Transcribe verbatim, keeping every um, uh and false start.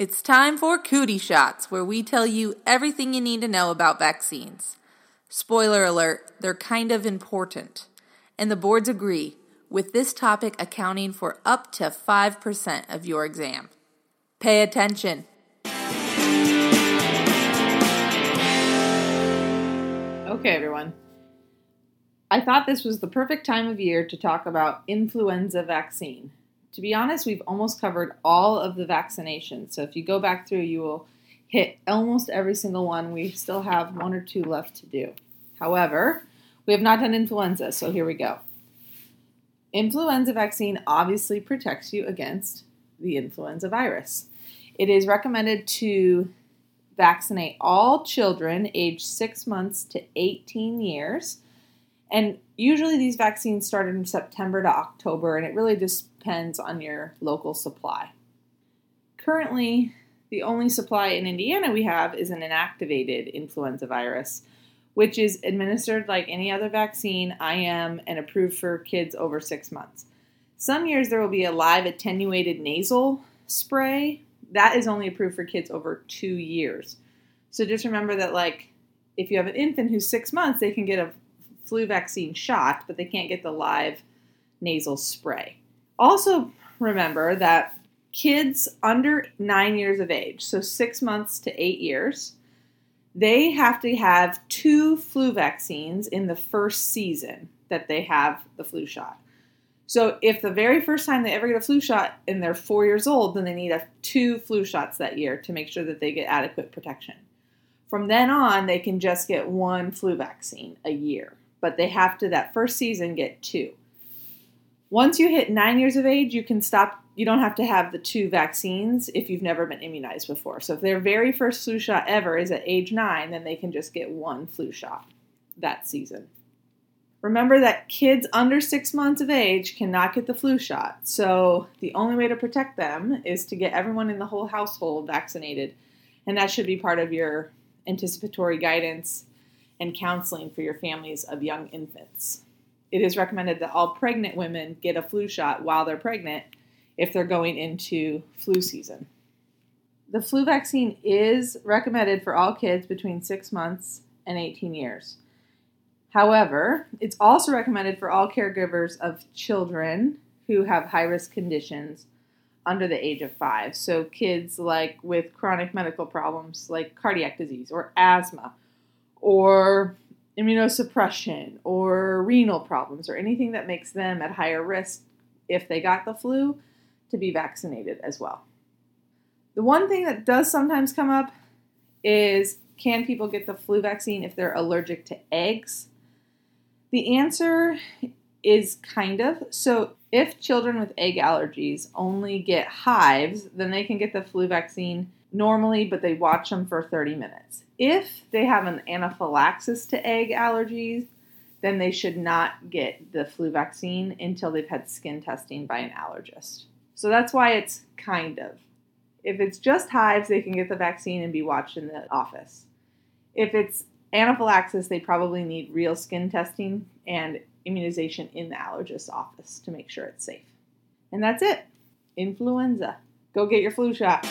It's time for Cootie Shots, where we tell you everything you need to know about vaccines. Spoiler alert, they're kind of important. And the boards agree, with this topic accounting for up to five percent of your exam. Pay attention. Okay, everyone. I thought this was the perfect time of year to talk about influenza vaccine. To be honest, we've almost covered all of the vaccinations. So if you go back through, you will hit almost every single one. We still have one or two left to do. However, we have not done influenza, so here we go. Influenza vaccine obviously protects you against the influenza virus. It is recommended to vaccinate all children aged six months to eighteen years. And usually these vaccines start in September to October, and it really just depends on your local supply. Currently, the only supply in Indiana we have is an inactivated influenza virus, which is administered like any other vaccine, I M, and approved for kids over six months. Some years there will be a live attenuated nasal spray. That is only approved for kids over two years. So just remember that, like, if you have an infant who's six months, they can get a flu vaccine shot, but they can't get the live nasal spray. Also remember that kids under nine years of age, so six months to eight years, they have to have two flu vaccines in the first season that they have the flu shot. So if the very first time they ever get a flu shot and they're four years old, then they need a, two flu shots that year to make sure that they get adequate protection. From then on, they can just get one flu vaccine a year. But they have to, that first season, get two. Once you hit nine years of age, you can stop. You don't have to have the two vaccines if you've never been immunized before. So if their very first flu shot ever is at age nine, then they can just get one flu shot that season. Remember that kids under six months of age cannot get the flu shot. So the only way to protect them is to get everyone in the whole household vaccinated. And that should be part of your anticipatory guidance and counseling for your families of young infants. It is recommended that all pregnant women get a flu shot while they're pregnant if they're going into flu season. The flu vaccine is recommended for all kids between six months and eighteen years. However, it's also recommended for all caregivers of children who have high-risk conditions under the age of five. So kids like with chronic medical problems like cardiac disease or asthma or immunosuppression or renal problems or anything that makes them at higher risk if they got the flu to be vaccinated as well. The one thing that does sometimes come up is, can people get the flu vaccine if they're allergic to eggs? The answer is kind of. So if children with egg allergies only get hives, then they can get the flu vaccine normally, but they watch them for thirty minutes. If they have an anaphylaxis to egg allergies, then they should not get the flu vaccine until they've had skin testing by an allergist. So that's why it's kind of. If it's just hives, they can get the vaccine and be watched in the office. If it's anaphylaxis, they probably need real skin testing and immunization in the allergist's office to make sure it's safe. And that's it. Influenza. Go get your flu shot.